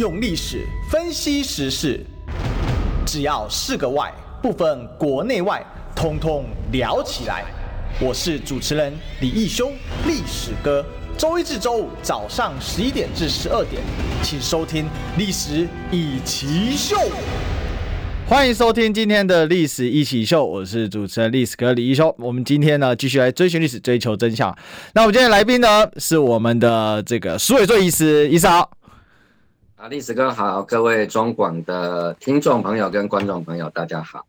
用历史分析时事，只要是个外，不分国内外，通通聊起来。我是主持人李义兄，历史哥。周一至周五早上11点至12点，请收听《历史一奇秀》。欢迎收听今天的《历史一起秀》，我是主持人历史哥李一修。我们今天呢，继续来追寻历史，追求真相。那我们今天的来宾呢，是我们的这个苏伟最医师，医师好。啊，历史哥好，各位中广的听众朋友跟观众朋友，大家好。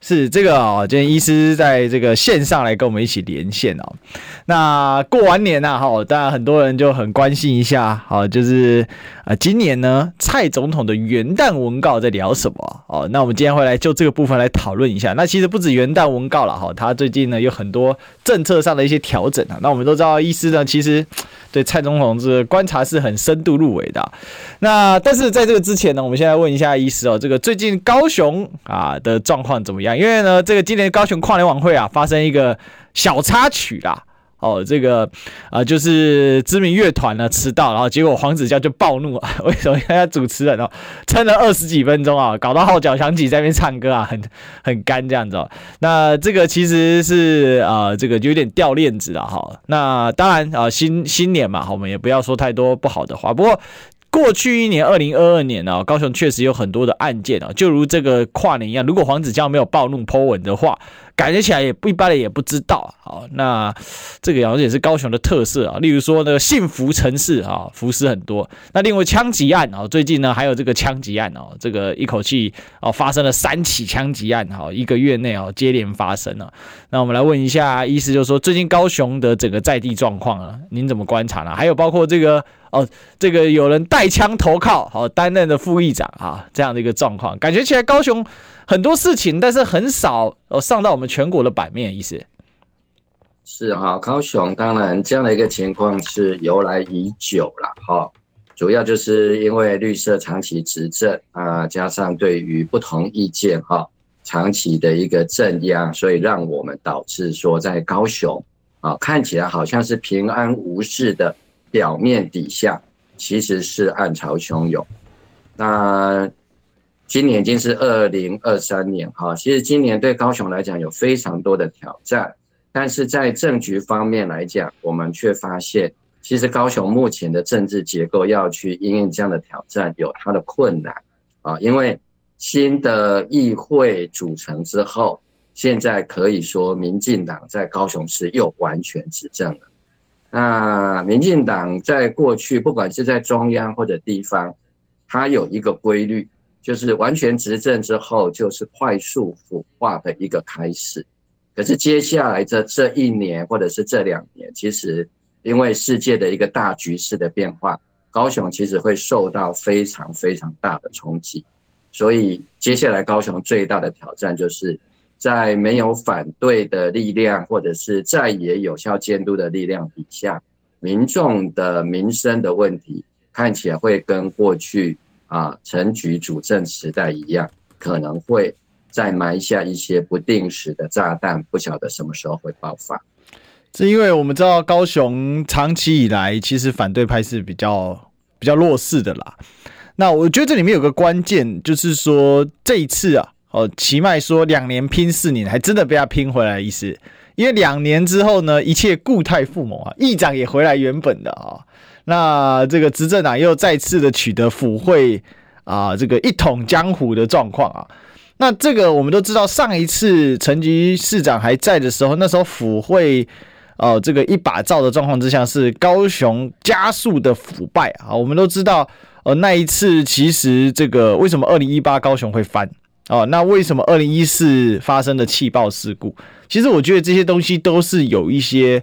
是这个哦，今天医师在这个线上来跟我们一起连线哦。那过完年啊，当然很多人就很关心一下，就是今年呢蔡总统的元旦文告在聊什么哦？那我们今天会来就这个部分来讨论一下。那其实不止元旦文告了哈，他最近呢有很多政策上的一些调整啊。那我们都知道，医师呢其实对蔡总统的观察是很深度入微的。那但是在这个之前呢，我们先来问一下医师哦，这个最近高雄啊的状况怎么样？因为呢，这个今年高雄跨年晚会啊，发生一个小插曲啦。哦，这个就是知名乐团呢迟到，然后结果黄子佼就暴怒啊，为什么要主持人哦撑了20几分钟啊，搞到号角响起在那边唱歌啊，很干这样子哦。那这个其实是这个就有点掉链子了哈。那当然新年嘛，我们也不要说太多不好的话，不过。过去一年2022年啊，高雄确实有很多的案件啊，就如这个跨年一样，如果黄子佼没有暴怒 po 文的话，感觉起来也一般人也不知道。好，那这个好像也是高雄的特色啊，例如说那个幸福城市啊，浮尸很多。那另外枪击案啊，最近呢还有这个枪击案啊，这个一口气啊发生了3起枪击案啊，一个月内啊接连发生了。那我们来问一下，医师就是说最近高雄的整个在地状况啊，您怎么观察呢？还有包括这个。哦，这个有人带枪投靠，好担任的副议长啊，这样的一个状况，感觉起来高雄很多事情，但是很少上到我们全国的版面，意思是啊，高雄当然这样的一个情况是由来已久了哈、哦，主要就是因为绿色长期执政啊、加上对于不同意见哈、哦、长期的一个镇压，所以让我们导致说在高雄啊、看起来好像是平安无事的。表面底下其实是暗潮汹涌。那今年已经是2023年哈，其实今年对高雄来讲有非常多的挑战，但是在政局方面来讲，我们却发现，其实高雄目前的政治结构要去因应这样的挑战，有它的困难啊，因为新的议会组成之后，现在可以说民进党在高雄市又完全执政了。那民进党在过去不管是在中央或者地方，它有一个规律，就是完全执政之后就是快速腐化的一个开始。可是接下来这1年或者是这2年，其实因为世界的一个大局势的变化，高雄其实会受到非常非常大的冲击。所以接下来高雄最大的挑战就是在没有反对的力量，或者是在野有效监督的力量底下，民众的民生的问题看起来会跟过去陈菊主政时代一样，可能会再埋下一些不定时的炸弹，不晓得什么时候会爆发。是因为我们知道高雄长期以来其实反对派是比较弱势的啦。那我觉得这里面有个关键，就是说这一次啊。奇迈说2年拼4年，还真的被他拼回来的意思。因为2年之后呢，一切固态复萌啊，议长也回来原本的啊、那这个执政党又再次的取得府会啊、这个一统江湖的状况啊。那这个我们都知道，上一次陈菊市长还在的时候，那时候府会这个一把罩的状况之下，是高雄加速的腐败啊。我们都知道，那一次其实这个为什么2018高雄会翻？那为什么2014发生的气爆事故？其实我觉得这些东西都是有一些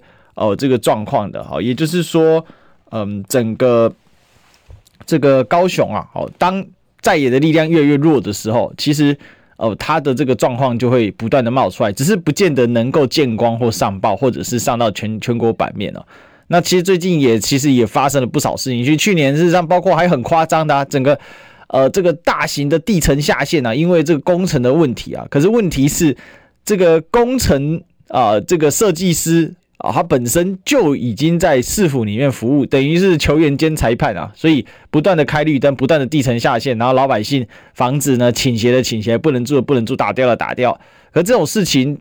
这个状况的，也就是说，整个这个高雄啊，当在野的力量越来越弱的时候，其实它的这个状况就会不断的冒出来，只是不见得能够见光或上报，或者是上到全国版面哦。那其实最近其实也发生了不少事情，去年事实上包括还很夸张的整个。这个大型的地层下陷啊，因为这个工程的问题啊，可是问题是这个工程这个设计师啊，他本身就已经在市府里面服务，等于是球员兼裁判啊，所以不断的开绿灯，不断的地层下陷，然后老百姓房子呢倾斜的倾斜，不能住的不能住，打掉了打掉。可这种事情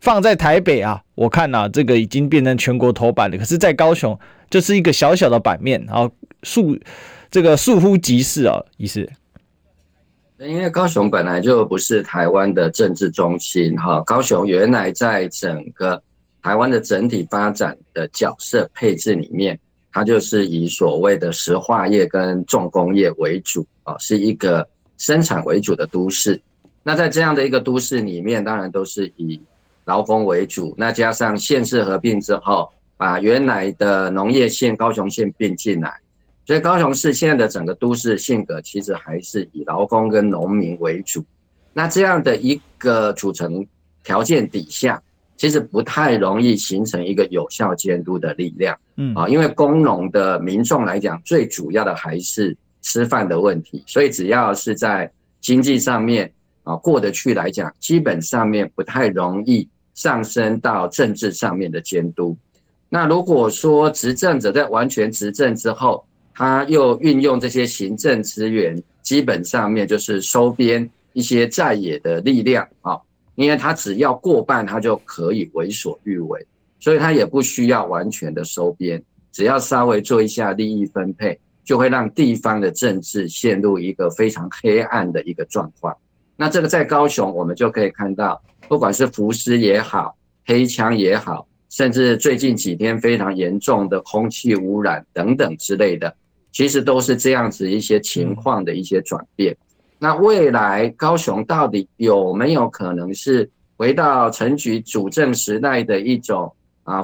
放在台北啊，我看啊这个已经变成全国头版了，可是在高雄就是一个小小的版面啊，这个乎即事啊，意思。因为高雄本来就不是台湾的政治中心哈，高雄原来在整个台湾的整体发展的角色配置里面，它就是以所谓的石化业跟重工业为主，是一个生产为主的都市。那在这样的一个都市里面，当然都是以劳工为主，那加上县市合并之后，把原来的农业县高雄县并进来，所以高雄市现在的整个都市性格其实还是以劳工跟农民为主。那这样的一个组成条件底下，其实不太容易形成一个有效监督的力量，因为工农的民众来讲，最主要的还是吃饭的问题，所以只要是在经济上面过得去来讲，基本上面不太容易上升到政治上面的监督。那如果说执政者在完全执政之后，他又运用这些行政资源，基本上面就是收编一些在野的力量啊。因为他只要过半，他就可以为所欲为，所以他也不需要完全的收编，只要稍微做一下利益分配，就会让地方的政治陷入一个非常黑暗的一个状况。那这个在高雄我们就可以看到，不管是浮尸也好，黑枪也好，甚至最近几天非常严重的空气污染等等之类的，其实都是这样子一些情况的一些转变。那未来高雄到底有没有可能是回到陈菊主政时代的一种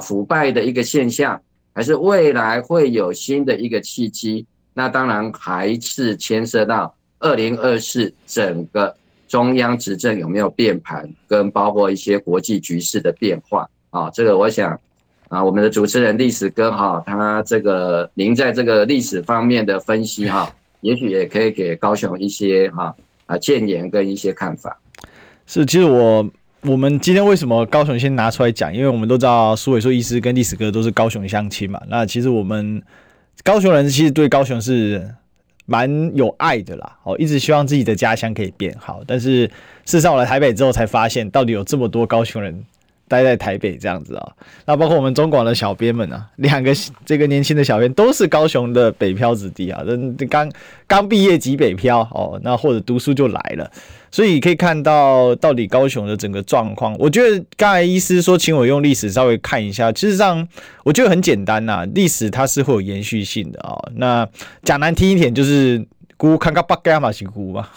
腐败的一个现象，还是未来会有新的一个契机？那当然还是牵涉到2024整个中央执政有没有变盘，跟包括一些国际局势的变化啊。这个我想我们的主持人历史哥哈，他这个您在这个历史方面的分析哈，也许也可以给高雄一些建言跟一些看法。是，其实我们今天为什么高雄先拿出来讲，因为我们都知道苏伟硕医师跟历史哥都是高雄乡亲嘛，那其实我们高雄人其实对高雄是蛮有爱的啦，一直希望自己的家乡可以变好，但是事实上我来台北之后才发现，到底有这么多高雄人待在台北这样子啊。那包括我们中广的小编们啊，两个这个年轻的小编都是高雄的北漂子弟啊，刚毕业即北漂哦，那或者读书就来了，所以可以看到到底高雄的整个状况。我觉得刚才医师说请我用历史稍微看一下，事实上我觉得很简单啊，历史它是会有延续性的啊。那讲难听一点就是菇看看八嘎嘛是菇嘛，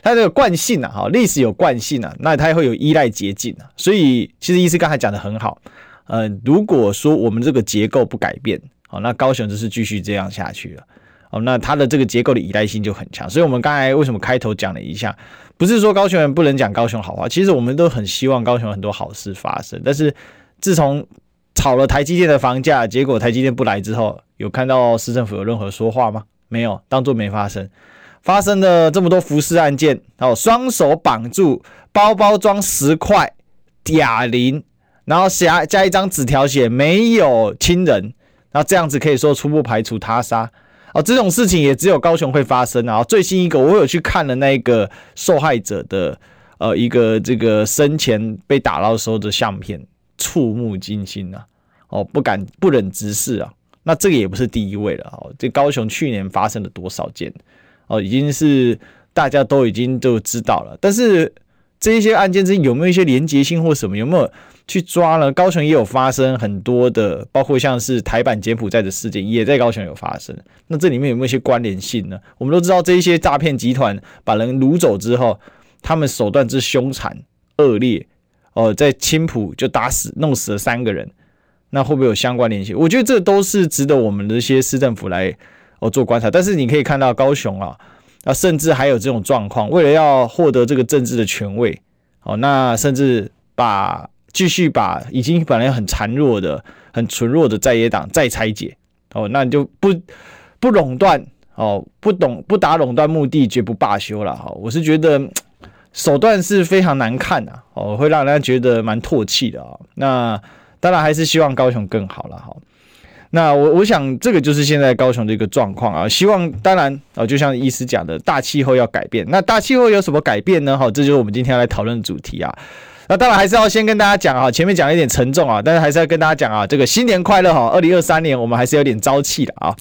它这个惯性啊，历史有惯性啊，那它会有依赖捷径啊。所以其实医师刚才讲的很好，如果说我们这个结构不改变，好，那高雄就是继续这样下去了，好，那它的这个结构的依赖性就很强。所以我们刚才为什么开头讲了一下，不是说高雄人不能讲高雄好话，其实我们都很希望高雄很多好事发生，但是自从炒了台积电的房价，结果台积电不来之后，有看到市政府有任何说话吗？没有，当作没发生。发生了这么多浮尸案件，双手绑住，包包装10块哑铃，然后加一张纸条写没有亲人，然后这样子可以说初步排除他杀。这种事情也只有高雄会发生。然后最新一个我有去看了那个受害者的一个这个生前被打到时候的相片，触目惊心啊，不忍直视啊。那这个也不是第一位了哦，这高雄去年发生了多少件哦，已经是大家都已经都知道了。但是这些案件之间有没有一些连结性或什么，有没有去抓呢？高雄也有发生很多的，包括像是台版柬埔寨的事件也在高雄有发生。那这里面有没有一些关联性呢？我们都知道这些诈骗集团把人掳走之后，他们手段之凶残恶劣哦，在青埔就弄死了3个人。那会不会有相关联系？我觉得这都是值得我们这些市政府来做观察。但是你可以看到高雄啊，甚至还有这种状况，为了要获得这个政治的权位，那甚至继续把已经本来很孱弱的、很纯弱的在野党再拆解那你就不垄断不打垄断目的，绝不罢休了我是觉得手段是非常难看的会让人家觉得蛮唾弃的那。当然还是希望高雄更好了哈。那我想这个就是现在高雄的一个状况啊，希望当然啊，就像医师讲的，大气候要改变。那大气候有什么改变呢？哈，这就是我们今天要来讨论的主题啊。那当然还是要先跟大家讲啊，前面讲一点沉重啊，但是还是要跟大家讲啊，这个新年快乐哈！ 2023年我们还是有点朝气的啊。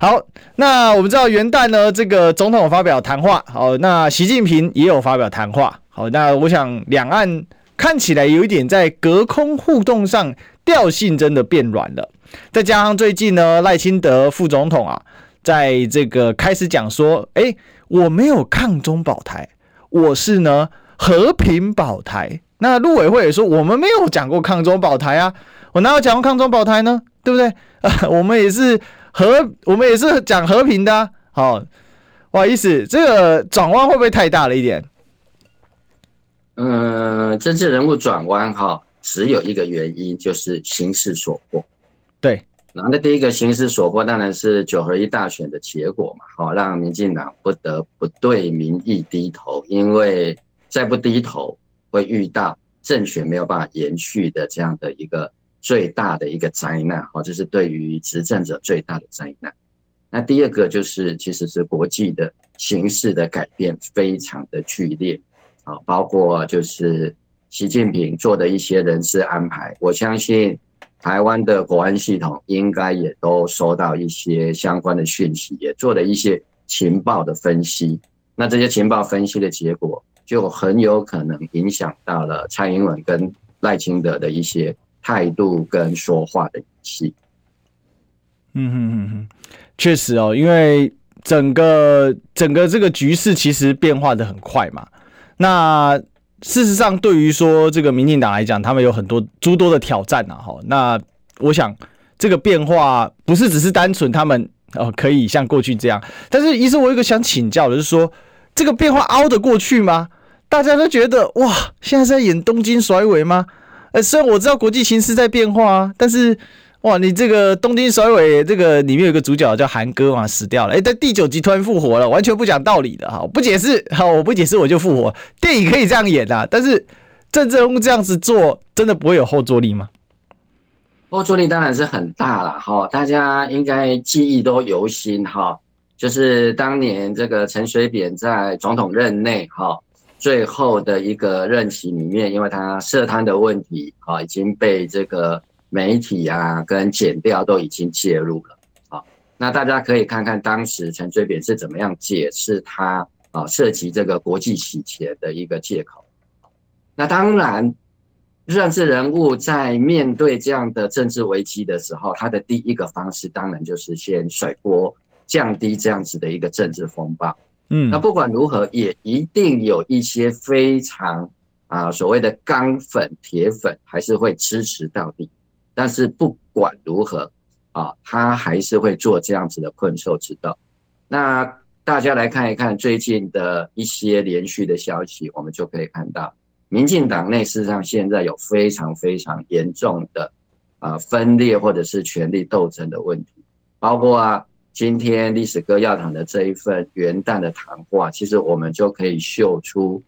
好，那我们知道元旦呢，这个总统发表谈话，好，那习近平也有发表谈话，好，那我想两岸看起来有一点在隔空互动上调性真的变软了，再加上最近呢，赖清德副总统啊，在这个开始讲说，哎，我没有抗中保台，我是呢和平保台。那陆委会也说，我们没有讲过抗中保台啊，我哪有讲过抗中保台呢？对不对？我们也是讲和平的啊。好，不好意思，这个转弯会不会太大了一点？政治人物转弯哈，只有一个原因，就是形势所迫。对，然后第一个形势所迫，当然是9合1大选的结果嘛，好，让民进党不得不对民意低头，因为再不低头，会遇到政权没有办法延续的这样的一个最大的一个灾难，这是对于执政者最大的灾难。那第二个就是，其实是国际的形势的改变非常的剧烈，包括就是习近平做的一些人事安排，我相信台湾的国安系统应该也都收到一些相关的讯息，也做了一些情报的分析。那这些情报分析的结果，就很有可能影响到了蔡英文跟赖清德的一些态度跟说话的语气。确实哦，因为整个这个局势其实变化的很快嘛。那事实上，对于说这个民进党来讲，他们有很多诸多的挑战啊。那我想这个变化不是只是单纯他们可以像过去这样，但是医生，我有一个想请教的是说，这个变化凹得过去吗？大家都觉得哇，现在是在演东京甩尾吗？虽然我知道国际形势在变化啊，但是哇，你这个东京甩尾这个里面有一个主角叫韩哥嘛，死掉了，但第9集突然复活了，完全不讲道理的哈，不解释，好，我不解释我就复活。电影可以这样演啊，但是政治人物这样子做，真的不会有后坐力吗？后坐力当然是很大了哈，大家应该记忆都犹新哈。就是当年这个陈水扁在总统任内最后的一个任期里面，因为他涉贪的问题已经被这个媒体啊跟检调都已经介入了。那大家可以看看当时陈水扁是怎么样解释他涉及这个国际洗钱的一个借口。那当然，政治人物在面对这样的政治危机的时候，他的第一个方式当然就是先甩锅，降低这样子的一个政治风暴。那不管如何，也一定有一些非常所谓的钢粉铁粉还是会支持到底，但是不管如何他还是会做这样子的困兽之斗。那大家来看一看最近的一些连续的消息，我们就可以看到民进党内事实上现在有非常非常严重的分裂或者是权力斗争的问题，包括今天历史哥要谈的这一份元旦的谈话，其实我们就可以嗅出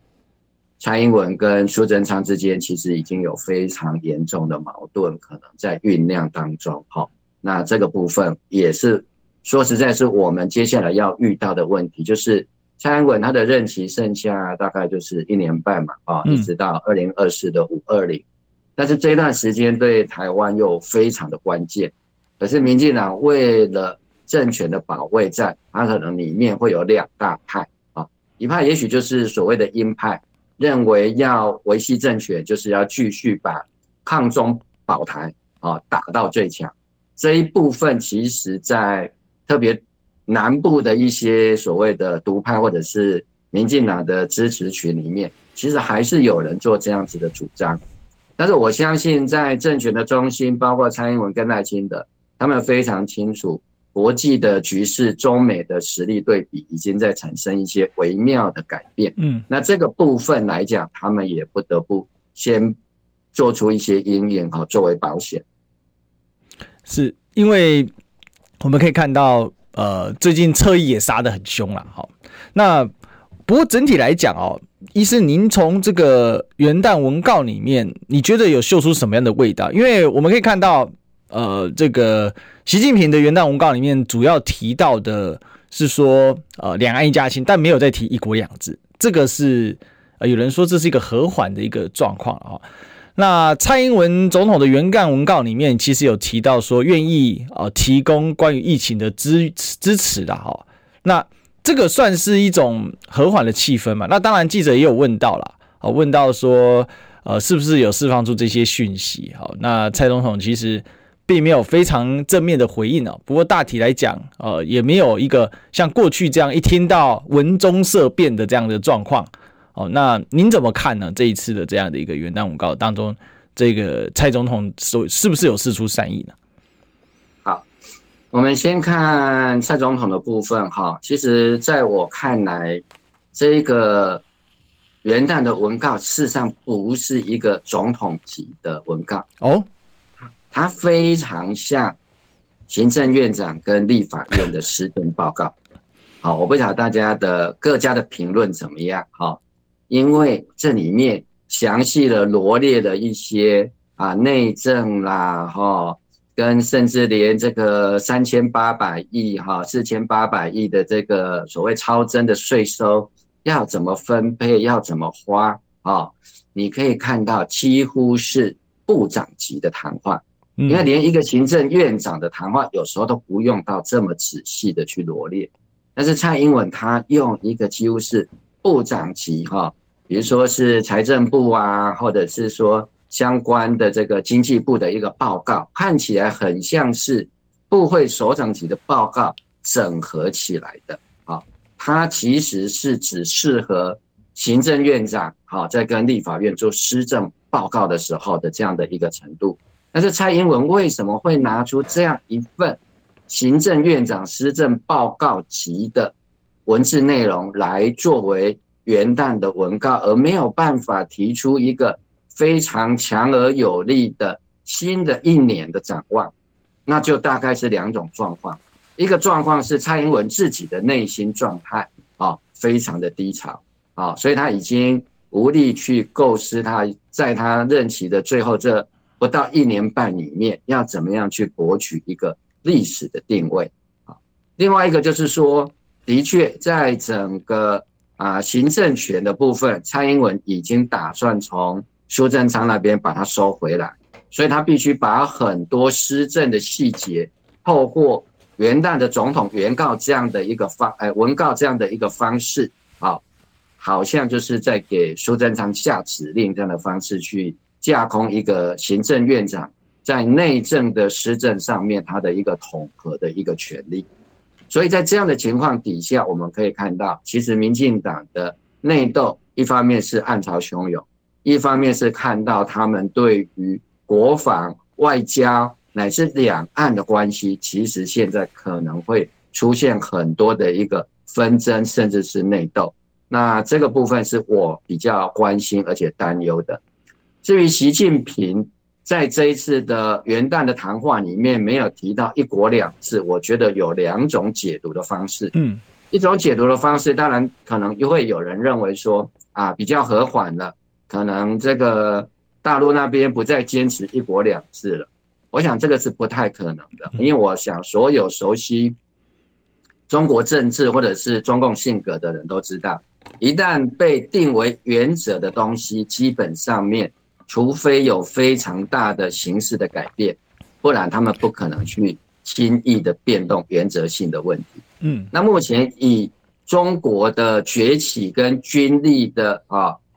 蔡英文跟苏贞昌之间其实已经有非常严重的矛盾可能在酝酿当中。那这个部分也是说实在是我们接下来要遇到的问题，就是蔡英文他的任期剩下大概就是1年半嘛，一直到2024的520，但是这段时间对台湾又非常的关键。可是民进党为了政权的保卫战，它可能里面会有2大派，一派也许就是所谓的鹰派，认为要维系政权就是要继续把抗中保台打到最强。这一部分其实在特别南部的一些所谓的独派或者是民进党的支持群里面，其实还是有人做这样子的主张。但是我相信在政权的中心，包括蔡英文跟赖清德，他们非常清楚国际的局势，中美的实力对比已经在产生一些微妙的改变。那这个部分来讲，他们也不得不先做出一些因应作为保险。是因为我们可以看到，最近侧翼也杀得很凶啦。好，那不过整体来讲哦，医师，您从这个元旦文告里面，你觉得有嗅出什么样的味道？因为我们可以看到，这个习近平的元旦文告里面主要提到的是说，两岸一家亲，但没有再提一国两制。这个是有人说这是一个和缓的一个状况啊。那蔡英文总统的元旦文告里面，其实有提到说愿意提供关于疫情的支持啦哈。那这个算是一种和缓的气氛嘛？那当然，记者也有问到啦，问到说，是不是有释放出这些讯息？好，那蔡总统其实并没有非常正面的回应哦。不过大体来讲，也没有一个像过去这样一听到文中色变的这样的状况。哦，那您怎么看呢？这一次的这样的一个元旦文告当中，这个蔡总统是不是有释出善意呢？我们先看蔡总统的部分哈，其实在我看来，这个元旦的文告事实上不是一个总统级的文告哦，它非常像行政院长跟立法院的施政报告。好，我不晓得大家的各家的评论怎么样哈，因为这里面详细的罗列了一些啊内政啦哈。跟甚至连这个3800亿哈4800亿的这个所谓超征的税收要怎么分配要怎么花啊，你可以看到几乎是部长级的谈话，因为连一个行政院长的谈话有时候都不用到这么仔细的去罗列，但是蔡英文他用一个几乎是部长级哈，比如说是财政部啊，或者是说相关的这个经济部的一个报告，看起来很像是部会首长级的报告整合起来的啊，它其实是只适合行政院长啊在跟立法院做施政报告的时候的这样的一个程度。但是蔡英文为什么会拿出这样一份行政院长施政报告级的文字内容来作为元旦的文告，而没有办法提出一个非常强而有力的新的一年的展望？那就大概是两种状况，一个状况是蔡英文自己的内心状态啊非常的低潮啊，所以他已经无力去构思他在他任期的最后这不到1年半里面要怎么样去博取一个历史的定位啊。另外一个就是说，的确在整个行政权的部分，蔡英文已经打算从苏贞昌那边把它收回来，所以他必须把很多施政的细节透过元旦的总统原告这样的一个文告这样的一个方式啊，好像就是在给苏贞昌下指令这样的方式去架空一个行政院长在内政的施政上面他的一个统合的一个权利。所以在这样的情况底下，我们可以看到其实民进党的内斗一方面是暗潮汹涌，一方面是看到他们对于国防、外交乃至两岸的关系，其实现在可能会出现很多的一个纷争，甚至是内斗。那这个部分是我比较关心而且担忧的。至于习近平在这一次的元旦的谈话里面没有提到一国两制，我觉得有两种解读的方式。一种解读的方式，当然可能又会有人认为说比较和缓了，可能这个大陆那边不再坚持一国两制了，我想这个是不太可能的，因为我想所有熟悉中国政治或者是中共性格的人都知道，一旦被定为原则的东西，基本上面除非有非常大的形式的改变，不然他们不可能去轻易的变动原则性的问题。那目前以中国的崛起跟军力的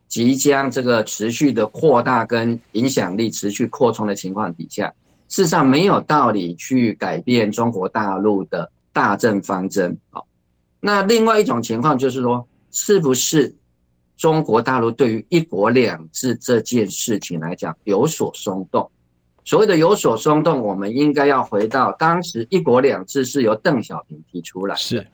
即将这个持续的扩大跟影响力持续扩充的情况底下，事实上没有道理去改变中国大陆的大政方针。那另外一种情况就是说，是不是中国大陆对于一国两制这件事情来讲有所松动？所谓的有所松动，我们应该要回到当时一国两制是由邓小平提出来的。是。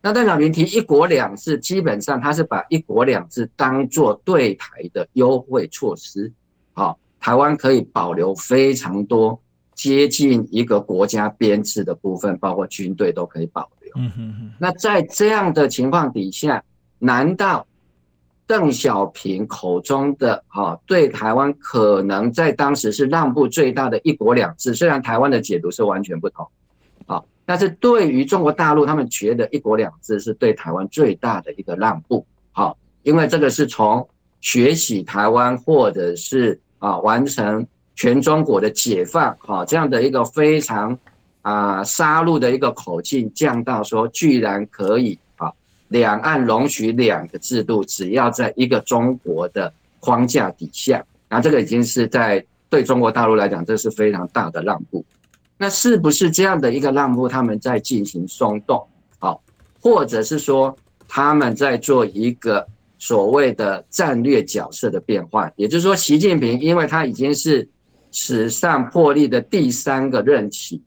那邓小平提一国两制，基本上他是把一国两制当作对台的优惠措施。台湾可以保留非常多接近一个国家编制的部分，包括军队都可以保留。那在这样的情况底下，难道邓小平口中的对台湾可能在当时是让步最大的一国两制，虽然台湾的解读是完全不同，但是对于中国大陆他们觉得一国两制是对台湾最大的一个让步，因为这个是从学习台湾或者是完成全中国的解放这样的一个非常杀戮的一个口径降到说居然可以两岸容许两个制度，只要在一个中国的框架底下，那这个已经是在对中国大陆来讲，这是非常大的让步。那是不是这样的一个让步，他们在进行松动，或者是说他们在做一个所谓的战略角色的变换？也就是说，习近平因为他已经是史上破例的第三个任期，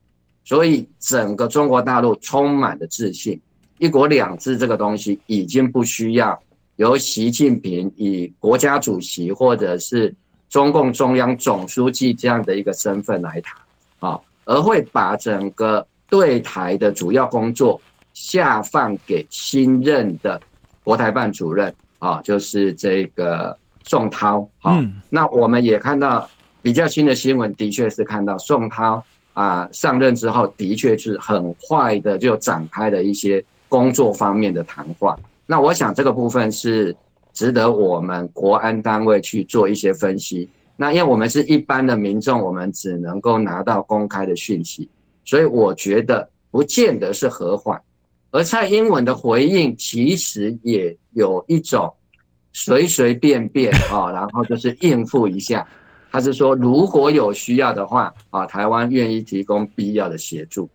所以整个中国大陆充满了自信。一国两制这个东西已经不需要由习近平以国家主席或者是中共中央总书记这样的一个身份来谈，而会把整个对台的主要工作下放给新任的国台办主任，就是这个宋涛。那我们也看到比较新的新闻，的确是看到宋涛上任之后的确是很快的就展开了一些工作方面的谈话，那我想这个部分是值得我们国安单位去做一些分析。那因为我们是一般的民众，我们只能够拿到公开的讯息，所以我觉得不见得是和缓。而蔡英文的回应其实也有一种随随便便然后就是应付一下。他是说如果有需要的话台湾愿意提供必要的协助。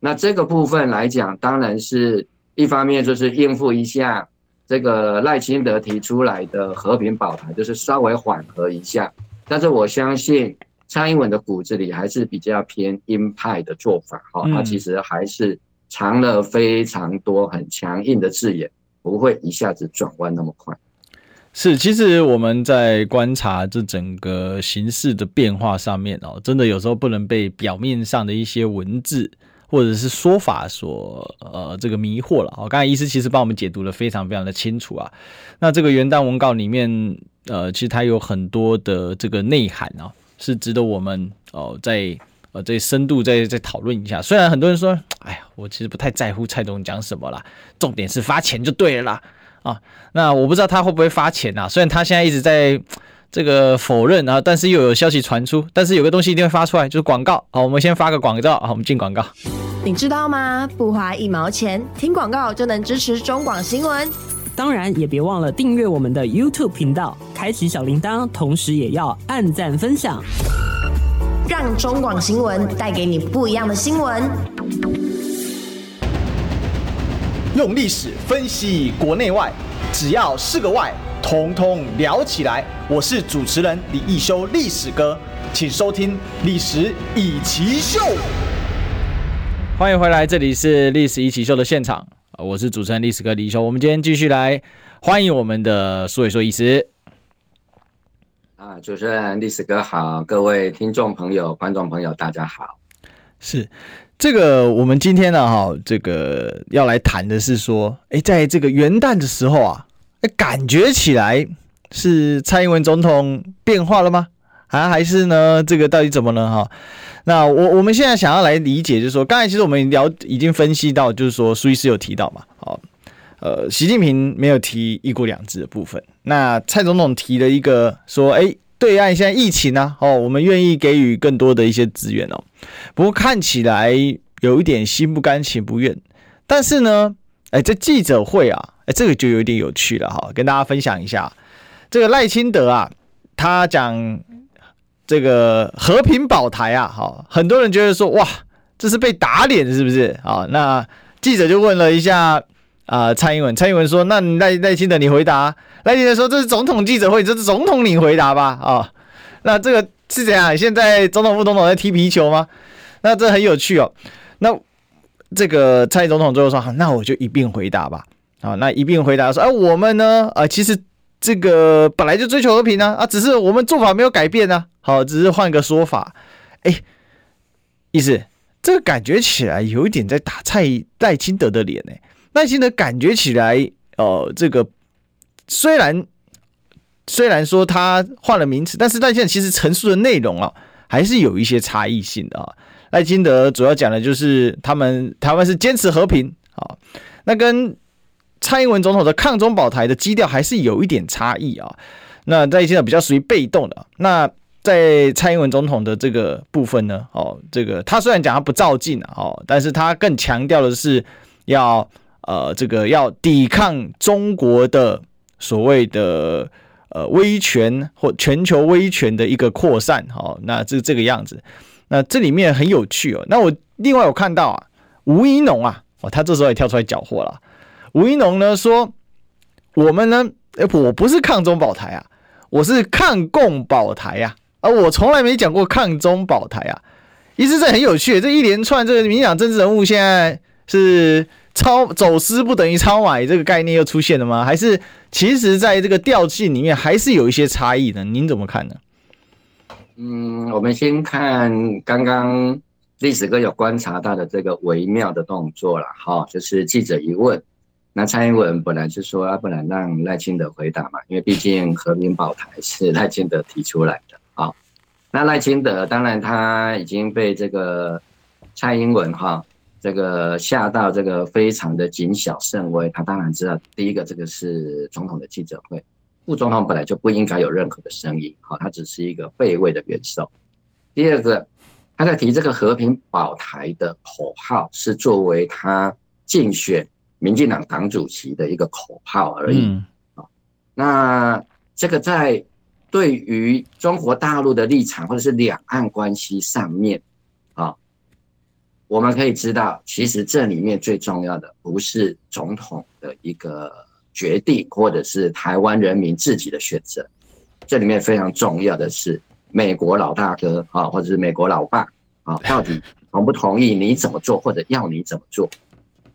那这个部分来讲，当然是一方面就是应付一下这个赖清德提出来的和平保台，就是稍微缓和一下。但是我相信蔡英文的骨子里还是比较偏鹰派的做法，他其实还是藏了非常多很强硬的字眼，不会一下子转弯那么快。是，其实我们在观察这整个形势的变化上面，真的有时候不能被表面上的一些文字或者是说法所这个迷惑了。刚才医师其实帮我们解读的非常非常的清楚啊。那这个元旦文告里面其实它有很多的这个内涵啊，是值得我们在深度再讨论一下。虽然很多人说哎呀，我其实不太在乎蔡总讲什么啦，重点是发钱就对了啦那我不知道他会不会发钱啊，虽然他现在一直在这个否认啊，但是又有消息传出，但是有个东西一定会发出来，就是广告。好，我们先发个广告，好，我们进广告。你知道吗？不花1毛钱，听广告就能支持中广新闻。当然也别忘了订阅我们的 YouTube 频道，开启小铃铛，同时也要按赞分享，让中广新闻带给你不一样的新闻。用历史分析国内外，只要是个外，统统聊起来。我是主持人李易修，历史哥，请收听《历史一奇秀》。欢迎回来，这里是《历史一奇秀》的现场，我是主持人历史哥李易修。我们今天继续来欢迎我们的说一说医师。主持人历史哥好，各位听众朋友、观众朋友，大家好。是。这个我们今天这个要来谈的是说，在这个元旦的时候感觉起来是蔡英文总统变化了吗？还是呢，这个到底怎么呢？那我们现在想要来理解，就是说，刚才其实我们已经分析到，就是说苏医师有提到嘛，习近平没有提一国两制的部分，那蔡总统提了一个说，对岸现在疫情我们愿意给予更多的一些资源不过看起来有一点心不甘情不愿。但是呢，这记者会这个就有点有趣了跟大家分享一下。这个赖清德他讲这个和平保台很多人觉得说哇，这是被打脸是不是那记者就问了一下蔡英文，蔡英文说：“那赖清德你回答。”赖清德说：“这是总统记者会，这是总统你回答吧。”那这个是怎样？现在总统副总统在踢皮球吗？那这很有趣那这个蔡总统最后说：“那我就一并回答吧。”那一并回答说：“我们呢，其实这个本来就追求和平只是我们做法没有改变只是换个说法。”意思这个感觉起来有一点在打赖清德的脸。赖清德感觉起来这个虽然说他换了名词，但是赖清德其实陈述的内容啊，还是有一些差异性的啊。赖清德主要讲的就是台湾是坚持和平啊，那跟蔡英文总统的抗中保台的基调还是有一点差异啊。那赖清德比较属于被动的啊，那在蔡英文总统的这个部分呢，这个他虽然讲他不照进啊，但是他更强调的是要这个要抵抗中国的所谓的威权或全球威权的一个扩散，那这个样子。那这里面很有趣哦。那我另外有看到啊，吴怡农啊，他这时候也跳出来搅和了。吴怡农呢说，我们呢，我不是抗中保台啊，我是抗共保台啊。而我从来没讲过抗中保台啊。其实这很有趣，这一连串这个民进党政治人物现在是走私不等于超买这个概念又出现了吗？还是其实在这个调性里面还是有一些差异的？您怎么看呢？我们先看刚刚历史哥有观察到的这个微妙的动作啦，就是记者一问，那蔡英文本来是说要不然让赖清德回答嘛，因为毕竟和平保台是赖清德提出来的。好，那赖清德当然他已经被这个蔡英文这个吓到，这个非常的谨小慎微。他当然知道，第一个这个是总统的记者会，副总统本来就不应该有任何的声音，他只是一个备位的元首。第二个，他在提这个和平保台的口号是作为他竞选民进党党主席的一个口号而已。那这个在对于中国大陆的立场或者是两岸关系上面，我们可以知道，其实这里面最重要的不是总统的一个决定，或者是台湾人民自己的选择，这里面非常重要的是美国老大哥或者是美国老爸到底同不同意你怎么做，或者要你怎么做。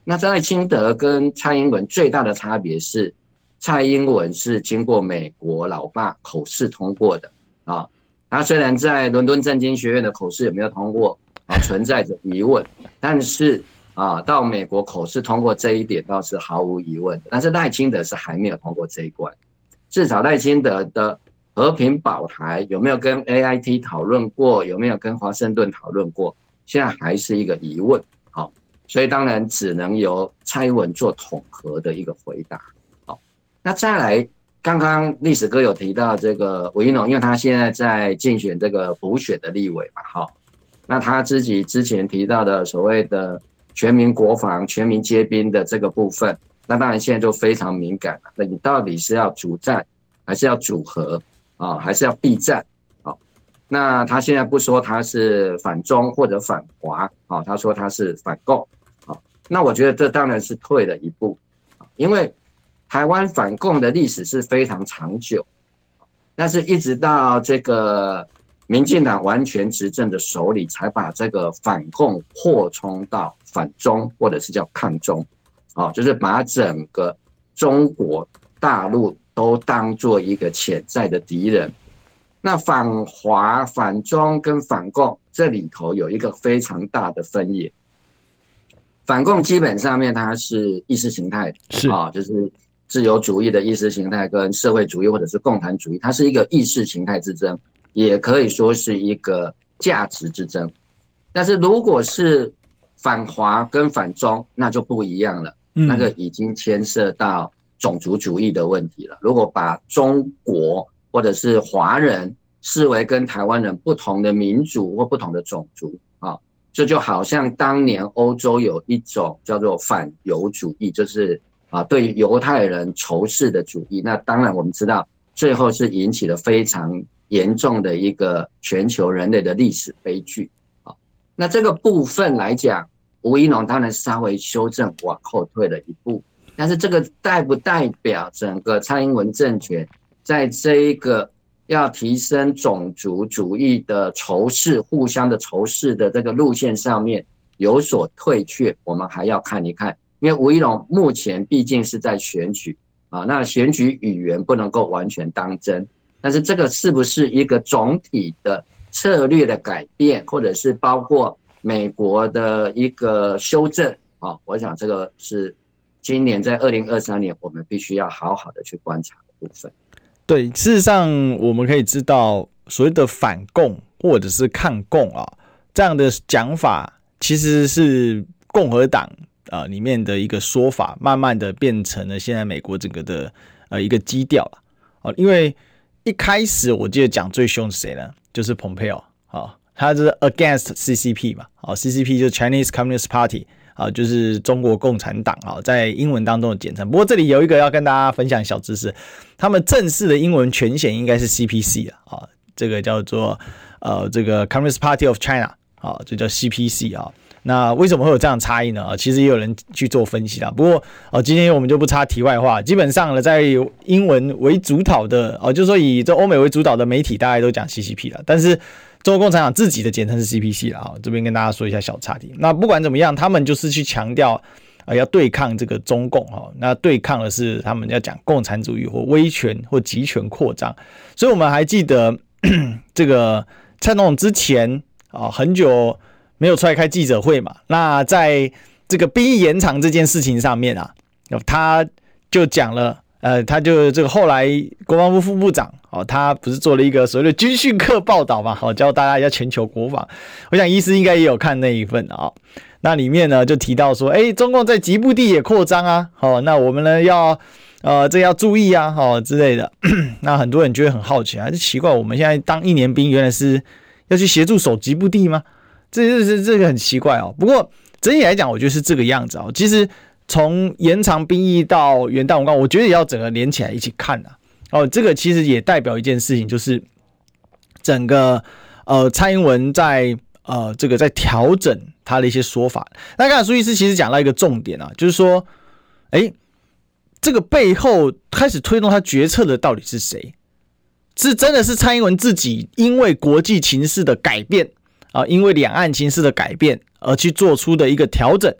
那赖清德跟蔡英文最大的差别是，蔡英文是经过美国老爸口试通过的啊，他虽然在伦敦政经学院的口试有没有通过存在着疑问，但是到美国口试通过这一点倒是毫无疑问的。但是赖清德是还没有通过这一关，至少赖清德的和平保台有没有跟 AIT 讨论过，有没有跟华盛顿讨论过，现在还是一个疑问。所以当然只能由蔡英文做统合的一个回答。那再来，刚刚历史哥有提到这个吴怡农，因为他现在在竞选这个补选的立委嘛，那他自己之前提到的所谓的全民国防、全民皆兵的这个部分，那当然现在就非常敏感了。那你到底是要主战，还是要组合啊，还是要避战啊？那他现在不说他是反中或者反华啊，他说他是反共啊。那我觉得这当然是退了一步，因为台湾反共的历史是非常长久，但是一直到这个民进党完全执政的手里，才把这个反共扩充到反中，或者是叫抗中，就是把整个中国大陆都当作一个潜在的敌人。那反华、反中跟反共这里头有一个非常大的分野。反共基本上面它是意识形态，就是自由主义的意识形态跟社会主义或者是共产主义，它是一个意识形态之争。也可以说是一个价值之争，但是如果是反华跟反中，那就不一样了，那个已经牵涉到种族主义的问题了。如果把中国或者是华人视为跟台湾人不同的民族或不同的种族啊，这就好像当年欧洲有一种叫做反犹主义，就是对犹太人仇视的主义。那当然我们知道，最后是引起了非常严重的一个全球人类的历史悲剧。那这个部分来讲，吴怡农当然稍微修正往后退了一步，但是这个代不代表整个蔡英文政权在这一个要提升种族主义的仇视、互相的仇视的这个路线上面有所退却，我们还要看一看。因为吴怡农目前毕竟是在选举那选举语言不能够完全当真，但是这个是不是一个总体的策略的改变，或者是包括美国的一个修正，我想这个是今年在2023年，我们必须要好好的去观察的部分。对，事实上我们可以知道，所谓的反共或者是抗共啊、哦，这样的讲法其实是共和党里面的一个说法，慢慢的变成了现在美国整个的一个基调了、哦。因为一开始我记得讲最凶是谁呢？就是蓬佩奥啊，他就是 against CCP 嘛，哦 ，CCP 就是 Chinese Communist Party。啊，就是中国共产党啊，在英文当中的简称。不过这里有一个要跟大家分享小知识，他们正式的英文全写应该是 CPC 啊，这个叫做这个 Communist Party of China 啊，就叫 CPC 啊。那为什么会有这样的差异呢？其实也有人去做分析啦。不过今天我们就不插题外话，基本上呢，在英文为主导的就是说以这欧美为主导的媒体，大概都讲 CCP 了，但是中国共产党自己的简称是 CPC 啦，这边跟大家说一下小插题。那不管怎么样，他们就是去强调要对抗这个中共哈，那对抗的是他们要讲共产主义或威权或集权扩张。所以我们还记得这个蔡总统之前很久没有出来开记者会嘛？那在这个兵役延长这件事情上面啊，他就讲了，他就这个后来国防部副部长他不是做了一个所谓的军训课报道嘛？教大家一下全球国防。我想医师应该也有看那一份啊、哦。那里面呢就提到说，中共在吉布地也扩张啊，那我们呢要这要注意啊，之类的。那很多人就会很好奇啊，就奇怪，我们现在当一年兵原来是要去协助守吉布地吗？这个很奇怪哦，不过整体来讲，我觉得是这个样子哦。其实从延长兵役到元旦文告，我觉得也要整个连起来一起看啊。哦，这个其实也代表一件事情，就是整个蔡英文在这个在调整他的一些说法。那刚才苏医师其实讲到一个重点啊，就是说，这个背后开始推动他决策的到底是谁？是真的是蔡英文自己因为国际情势的改变？因为两岸情势的改变而去做出的一个调整，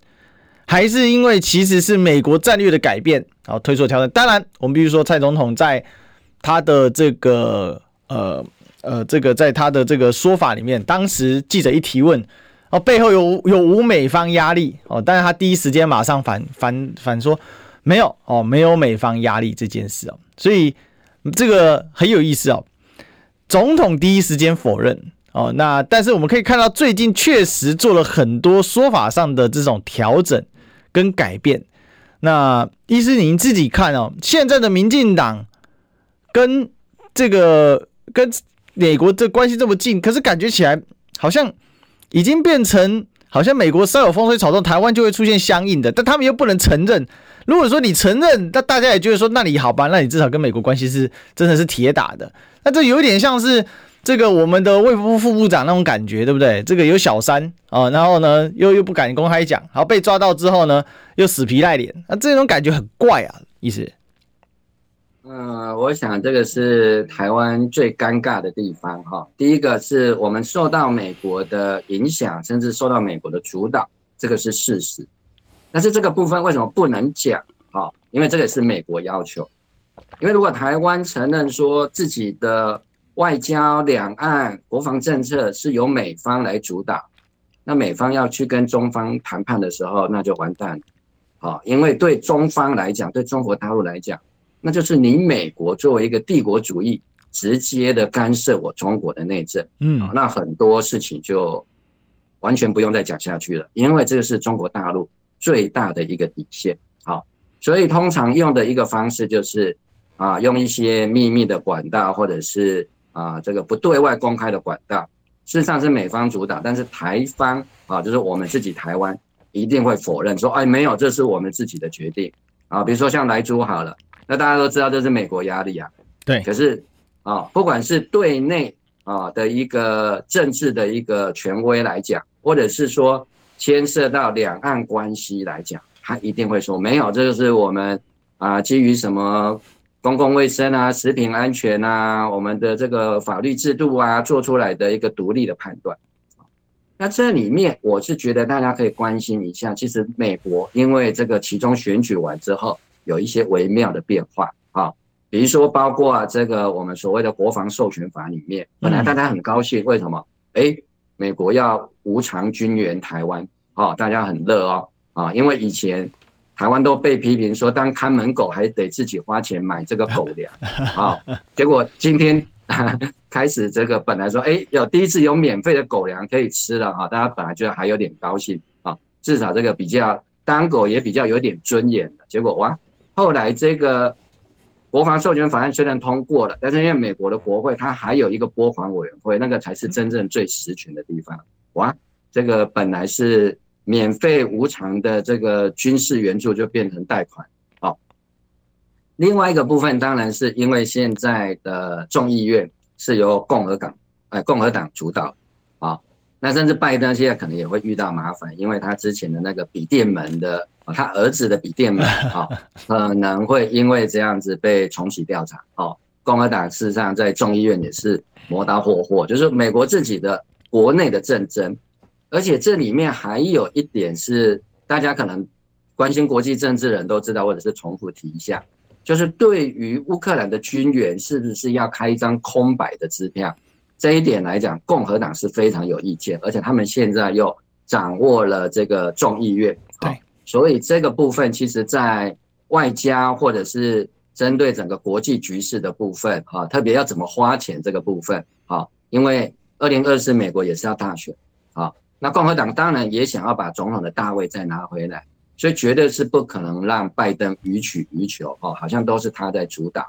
还是因为其实是美国战略的改变推出调整？当然，我们必须说，蔡总统在他的这个在他的这个说法里面，当时记者一提问，背后有无美方压力但是他第一时间马上反说没有没有美方压力这件事所以这个很有意思总统第一时间否认。那但是我们可以看到，最近确实做了很多说法上的这种调整跟改变。那医师您自己看现在的民进党跟这个跟美国的关系这么近，可是感觉起来好像已经变成好像美国稍有风吹草动，台湾就会出现相应的，但他们又不能承认。如果说你承认，那大家也觉得说，那你好吧，那你至少跟美国关系是真的是铁打的。那这有点像是。这个我们的卫福部副部长那种感觉，对不对？这个有小三然后呢又不敢公开讲，好被抓到之后呢又死皮赖脸，那这种感觉很怪啊，意思。我想这个是台湾最尴尬的地方哈。第一个是我们受到美国的影响，甚至受到美国的主导，这个是事实。但是这个部分为什么不能讲啊？因为这个是美国要求。因为如果台湾承认说自己的外交、两岸、国防政策是由美方来主导，那美方要去跟中方谈判的时候，那就完蛋了。因为对中方来讲，对中国大陆来讲，那就是你美国作为一个帝国主义，直接的干涉我中国的内政。那很多事情就完全不用再讲下去了，因为这个是中国大陆最大的一个底线。所以通常用的一个方式就是用一些秘密的管道，或者是这个不对外公开的管道，事实上是美方主导，但是台方就是我们自己台湾一定会否认说，没有，这是我们自己的决定比如说像莱猪好了，那大家都知道这是美国压力啊，对。可是不管是对内的一个政治的一个权威来讲，或者是说牵涉到两岸关系来讲，他一定会说没有，这就是我们基于什么？公共卫生啊，食品安全啊，我们的这个法律制度啊，做出来的一个独立的判断。那这里面我是觉得大家可以关心一下，其实美国因为这个其中选举完之后有一些微妙的变化比如说包括这个我们所谓的国防授权法里面，本来大家很高兴，为什么？美国要无偿军援台湾大家很乐因为以前台湾都被批评说当看门狗还得自己花钱买这个狗粮啊、哦，结果今天开始这个本来说有第一次有免费的狗粮可以吃了啊、哦，大家本来觉得还有点高兴啊、哦，至少这个比较当狗也比较有点尊严的，结果哇，后来这个国防授权法案虽然通过了，但是因为美国的国会它还有一个拨款委员会，那个才是真正最实权的地方。哇，这个本来是免费无偿的这个军事援助就变成贷款。哦，另外一个部分当然是因为现在的众议院是由共和党主导，哦，那甚至拜登现在可能也会遇到麻烦，因为他之前的那个笔电门的，哦，他儿子的笔电门哦，可能会因为这样子被重启调查。哦，共和党事实上在众议院也是磨刀霍霍，就是美国自己的国内的政争。而且这里面还有一点是大家可能关心国际政治人都知道，或者是重复提一下，就是对于乌克兰的军援是不是要开一张空白的支票，这一点来讲共和党是非常有意见，而且他们现在又掌握了这个众议院，哦，所以这个部分其实在外交或者是针对整个国际局势的部分，哦，特别要怎么花钱这个部分，哦，因为2024美国也是要大选，哦，那共和党当然也想要把总统的大位再拿回来，所以绝对是不可能让拜登予取予求，哦，好像都是他在主导。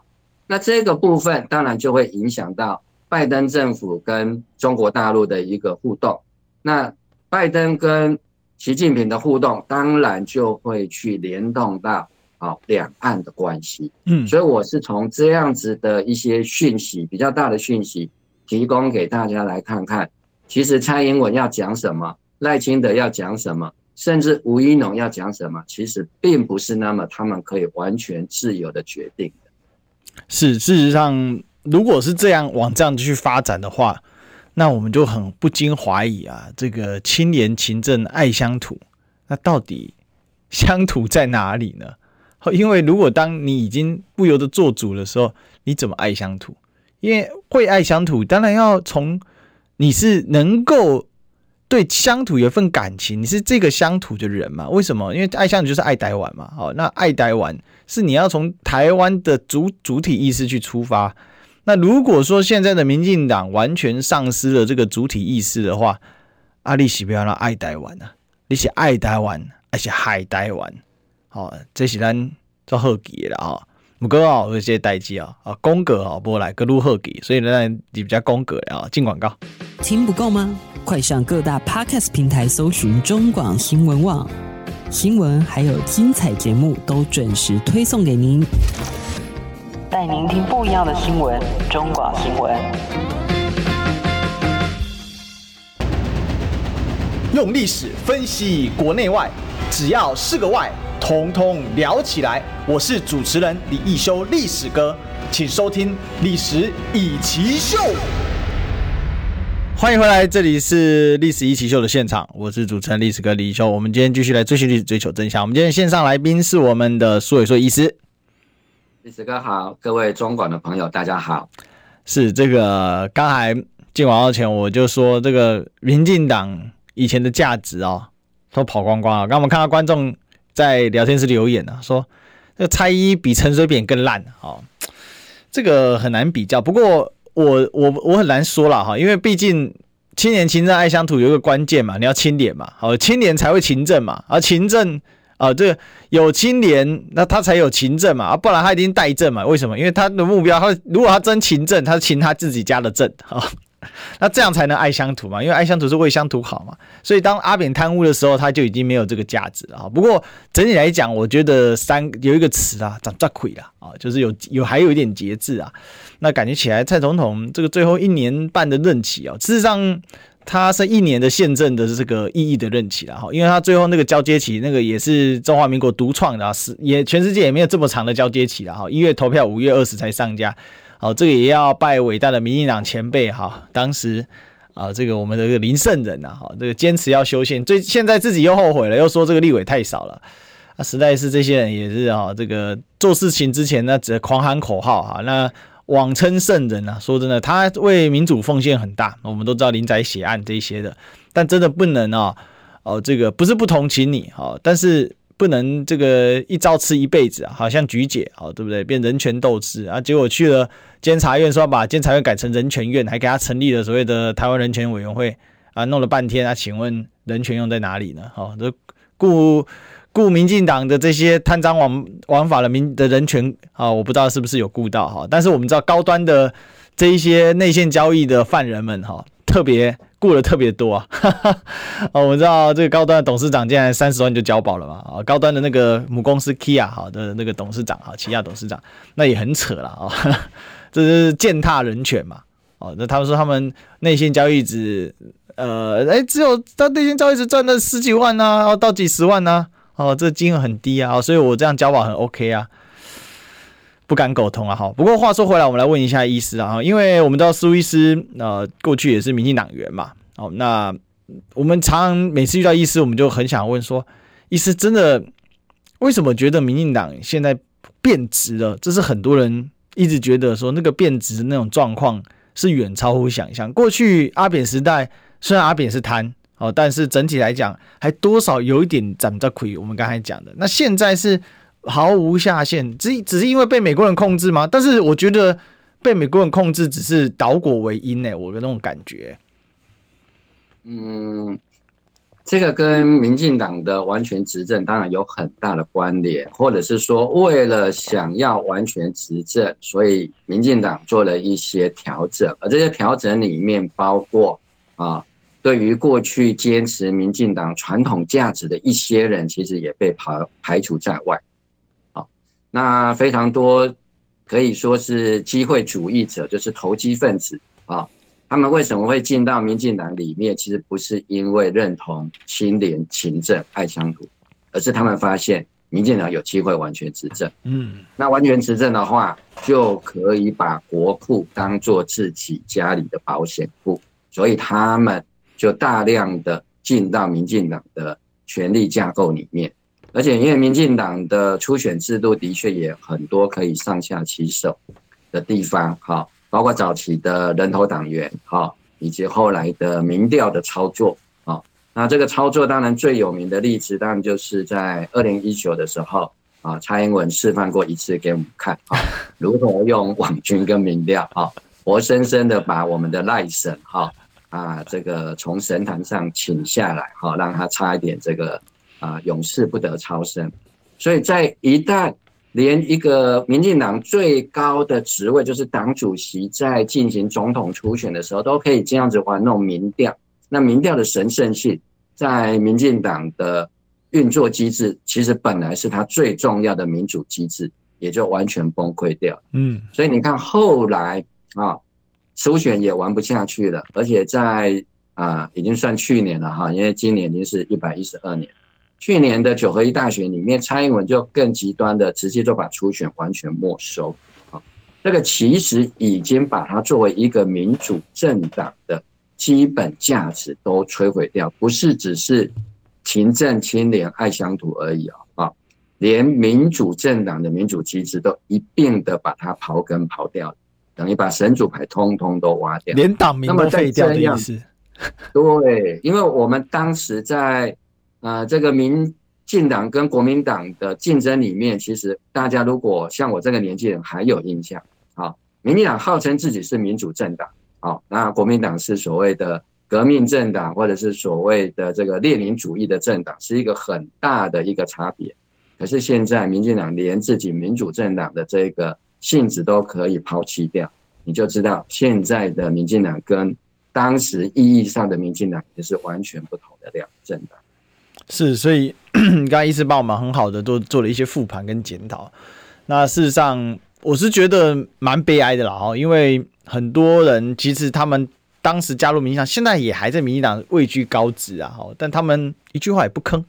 那这个部分当然就会影响到拜登政府跟中国大陆的一个互动，那拜登跟习近平的互动当然就会去联动到两岸的关系。所以我是从这样子的一些讯息，比较大的讯息提供给大家来看看，其实蔡英文要讲什么，赖清德要讲什么，甚至吴怡农要讲什么，其实并不是那么他们可以完全自由的决定的。是，事实上如果是这样往这样去发展的话，那我们就很不禁怀疑啊，这个清廉勤政爱乡土，那到底乡土在哪里呢？因为如果当你已经不由得做主的时候，你怎么爱乡土？因为会爱乡土当然要从你是能够对乡土有一份感情，你是这个乡土的人嘛？为什么？因为爱乡土就是爱台湾嘛。好，那爱台湾是你要从台湾的 主体意识去出发。那如果说现在的民进党完全丧失了这个主体意识的话，啊，你是不要让爱台湾啊，你是爱台湾还是害台湾？好，哦，这是咱做好记的啊。不过哦，有些代志啊，啊，广告哦，播来各路好记，所以呢，你比较广告啊，进广告。听不够吗？快上各大 podcast 平台搜寻中广新闻网，新闻还有精彩节目都准时推送给您，带您听不一样的新闻。中广新闻，用历史分析国内外，只要是个外。统统聊起来！我是主持人李一修，历史哥，请收听《历史一奇秀》。欢迎回来，这里是《历史一奇秀》的现场，我是主持人历史哥李一修。我们今天继续来追寻历史，追求真相。我们今天线上来宾是我们的苏伟硕医师。历史哥好，各位中广的朋友大家好。是这个刚才进广告前我就说，这个民进党以前的价值哦，都跑光光了。刚我们看到观众在聊天室留言啊，说这个蔡依比陈水扁更烂，哦，这个很难比较。不过我很难说啦，因为毕竟清廉勤政爱乡土有一个关键嘛，你要清廉嘛，好，清廉才会勤政嘛，而勤政啊，这有清廉，那他才有勤政嘛，啊，不然他一定怠政嘛。为什么？因为他的目标，他如果他真勤政，他勤他自己家的政，哦，那这样才能爱乡土嘛，因为爱乡土是为乡土好嘛。所以当阿扁贪污的时候，他就已经没有这个价值了。不过整体来讲，我觉得有一个词啊，长抓亏啦，就是还有一点节制啊。那感觉起来，蔡总统这个最后1年半的任期啊，事实上他是1年的宪政的这个意义的任期啦，因为他最后那个交接期，那个也是中华民国独创的，啊，也全世界也没有这么长的交接期啦，1月投票，5月20才上架。好，这个也要拜伟大的民进党前辈哈，当时啊，这个我们的这个林圣人啊，这个坚持要修宪，现在自己又后悔了，又说这个立委太少了，啊，实在是这些人也是啊，这个做事情之前呢，只狂喊口号啊，那妄称圣人啊，说真的，他为民主奉献很大，我们都知道林宅血案这一些的，但真的不能啊，哦，这个不是不同情你，哦，但是不能这个一朝吃一辈子啊，好像菊姐啊，对不对？变人权斗士啊，结果去了监察院，说把监察院改成人权院，还给他成立了所谓的台湾人权委员会啊，弄了半天啊，请问人权用在哪里呢？好，这顾民进党的这些贪赃枉法的人权啊，我不知道是不是有顾到哈，但是我们知道高端的这一些内线交易的犯人们哈，特别顾了特别多啊、哦！我们知道这个高端的董事长竟然30万就交保了嘛！啊，高端的那个母公司 Kia 好的那个董事长啊，起亚董事长那也很扯了啊、哦！这是践踏人权嘛！哦，那他们说他们内线交易只只有他内线交易只赚了10几万啊、哦，到几10万啊！哦，这金额很低啊、哦，所以我这样交保很 OK 啊。不敢苟同啊，好。不过话说回来，我们来问一下医师啊，因为我们知道苏医师过去也是民进党员嘛，哦，那我们常每次遇到医师，我们就很想问说，医师真的为什么觉得民进党现在变质了？这是很多人一直觉得说那个变质的那种状况是远超乎想象。过去阿扁时代，虽然阿扁是贪哦，但是整体来讲还多少有一点咱们在亏。我们刚才讲的，那现在是。毫无下限，只是因为被美国人控制吗？但是我觉得被美国人控制只是导果为因我的那种感觉。嗯，这个跟民进党的完全执政当然有很大的关联，或者是说为了想要完全执政，所以民进党做了一些调整，而这些调整里面包括对于过去坚持民进党传统价值的一些人，其实也被排除在外。那非常多可以说是机会主义者，就是投机分子啊。他们为什么会进到民进党里面？其实不是因为认同清廉、勤政、爱乡土，而是他们发现民进党有机会完全执政。嗯，那完全执政的话，就可以把国库当作自己家里的保险库，所以他们就大量的进到民进党的权力架构里面。而且因为民进党的初选制度的确也很多可以上下其手的地方，包括早期的人头党员，以及后来的民调的操作。那这个操作当然最有名的例子，当然就是在2019的时候，蔡英文示范过一次给我们看，如何用网军跟民调，活生生的把我们的赖神这个从神坛上请下来，让他差一点这个永世不得超生。所以在一旦连一个民进党最高的职位，就是党主席，在进行总统初选的时候，都可以这样子玩弄民调。那民调的神圣性，在民进党的运作机制，其实本来是它最重要的民主机制，也就完全崩溃掉。嗯，所以你看后来初选也玩不下去了，而且在已经算去年了因为今年已经是112年。去年的九合一大选里面，蔡英文就更极端的，直接就把初选完全没收。这个其实已经把它作为一个民主政党的基本价值都摧毁掉，不是只是勤政清廉爱乡土而已连民主政党的民主机制都一并的把它刨根刨掉了，等于把神主牌通通都挖掉，连党名都废掉的意思。对，因为我们当时在。这个民进党跟国民党的竞争里面，其实大家如果像我这个年纪人还有印象，民进党号称自己是民主政党，那国民党是所谓的革命政党，或者是所谓的这个列宁主义的政党，是一个很大的一个差别。可是现在民进党连自己民主政党的这个性质都可以抛弃掉，你就知道现在的民进党跟当时意义上的民进党也是完全不同的两个政党。是，所以刚才医师帮我们很好的做了一些复盘跟检讨。那事实上，我是觉得蛮悲哀的啦，因为很多人其实他们当时加入民进党，现在也还在民进党位居高职啊，但他们一句话也不吭，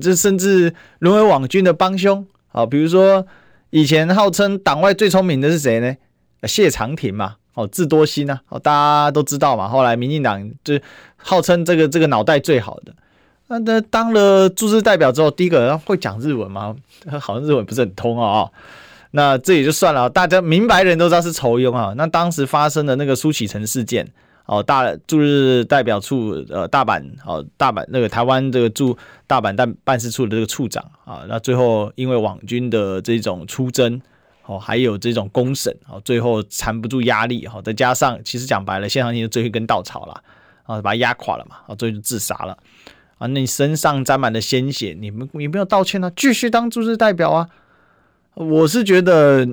这甚至沦为网军的帮凶。比如说以前号称党外最聪明的是谁呢？谢长廷嘛。智多星啊，大家都知道嘛。后来民进党就号称这个脑袋最好的。那当了驻日代表之后，第一个会讲日文吗？好像日文不是很通那这也就算了，大家明白人都知道是仇庸那当时发生的那个苏启成事件驻日代表处大阪那个台湾这个驻大阪办事处的这个处长啊，那最后因为网军的这种出征。还有这种公审，最后缠不住压力，再加上其实讲白了，谢长廷就最后一根稻草了，把他压垮了嘛，最后就自杀了啊！那你身上沾满了鲜血，你没有道歉啊，继续当驻日代表啊！我是觉得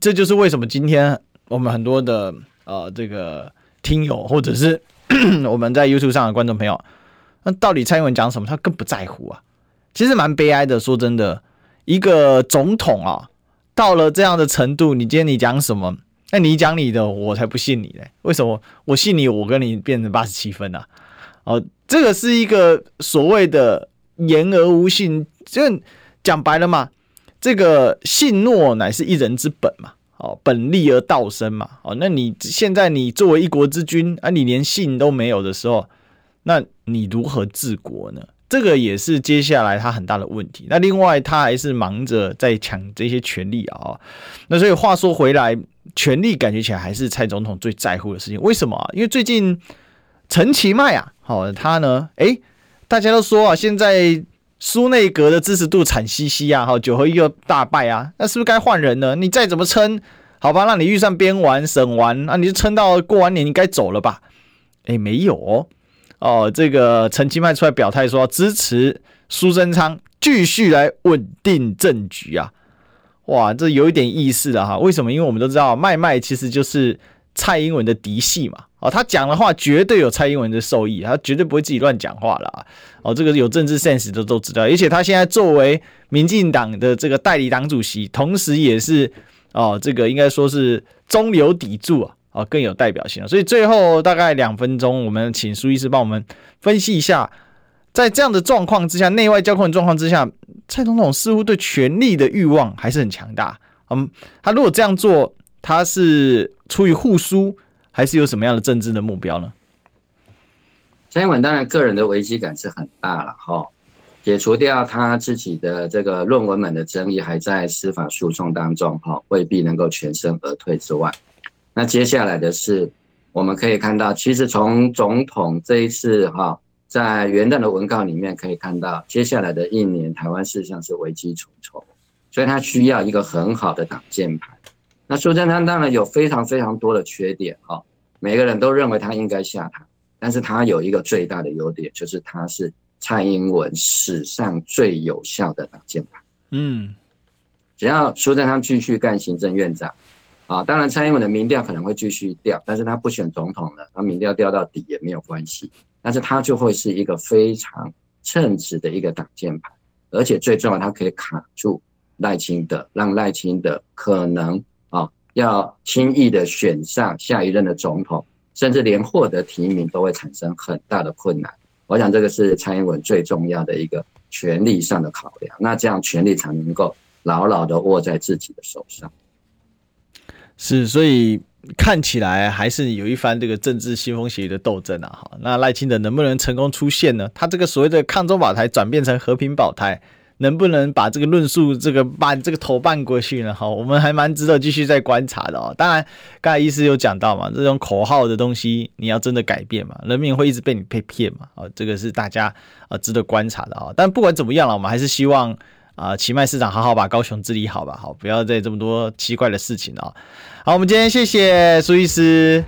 这就是为什么今天我们很多的这个听友或者是我们在 YouTube 上的观众朋友，那到底蔡英文讲什么，他更不在乎啊！其实蛮悲哀的，说真的，一个总统啊。到了这样的程度，你今天你讲什么？那你讲你的，我才不信你嘞！为什么我信你？我跟你变成87分啊？哦，这个是一个所谓的言而无信，就讲白了嘛，这个信诺乃是一人之本嘛，哦，本立而道生嘛，哦，那你现在你作为一国之君啊，你连信都没有的时候，那你如何治国呢？这个也是接下来他很大的问题。那另外他还是忙着在抢这些权利啊。那所以话说回来，权力感觉起来还是蔡总统最在乎的事情。为什么啊？因为最近陈其迈啊，他呢，大家都说啊，现在苏内阁的支持度惨兮兮啊，9合1又大败啊，那是不是该换人呢？你再怎么撑，好吧，让你预算编完审完，那你就撑到过完年，你该走了吧？没有哦。这个陈其迈出来表态说支持苏贞昌继续来稳定政局啊！哇，这有一点意思了哈。为什么？因为我们都知道麦其实就是蔡英文的嫡系嘛。他讲的话绝对有蔡英文的受益，他绝对不会自己乱讲话了。这个有政治 sense 的都知道。而且他现在作为民进党的这个代理党主席，同时也是这个应该说是中流砥柱啊。更有代表性，所以最后大概2分钟，我们请苏医师帮我们分析一下，在这样的状况之下，内外交困的状况之下，蔡总统似乎对权力的欲望还是很强大。他如果这样做，他是出于护枢，还是有什么样的政治的目标呢？蔡英文当然个人的危机感是很大了哈，解除掉他自己的这个论文门的争议，还在司法诉讼当中哈，未必能够全身而退之外。那接下来的是，我们可以看到，其实从总统这一次在元旦的文告里面可以看到，接下来的1年台湾事实上是危机重重，所以他需要一个很好的挡箭牌。那苏贞昌当然有非常非常多的缺点每个人都认为他应该下台，但是他有一个最大的优点，就是他是蔡英文史上最有效的挡箭牌。只要苏贞昌继续干行政院长。当然蔡英文的民调可能会继续掉，但是他不选总统了，他民调掉到底也没有关系，但是他就会是一个非常称职的一个挡箭牌，而且最重要他可以卡住赖清德，让赖清德可能要轻易的选上下一任的总统，甚至连获得提名都会产生很大的困难。我想这个是蔡英文最重要的一个权力上的考量，那这样权力才能够牢牢的握在自己的手上。是，所以看起来还是有一番这个政治腥风血雨的斗争啊。那赖清德能不能成功出现呢？他这个所谓的抗中保台转变成和平保台，能不能把这个论述这个投办过去呢？我们还蛮值得继续再观察的当然，刚才医师有讲到嘛，这种口号的东西你要真的改变嘛，人民会一直被你被骗嘛。这个是大家值得观察的但不管怎么样了，我们还是希望。奇迈市长好好把高雄治理好吧，好，不要再这么多奇怪的事情好，我们今天谢谢苏医师，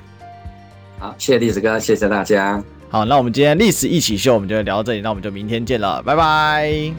好，谢谢历史哥，谢谢大家。好，那我们今天历史一起秀我们就聊到这里，那我们就明天见了，拜拜。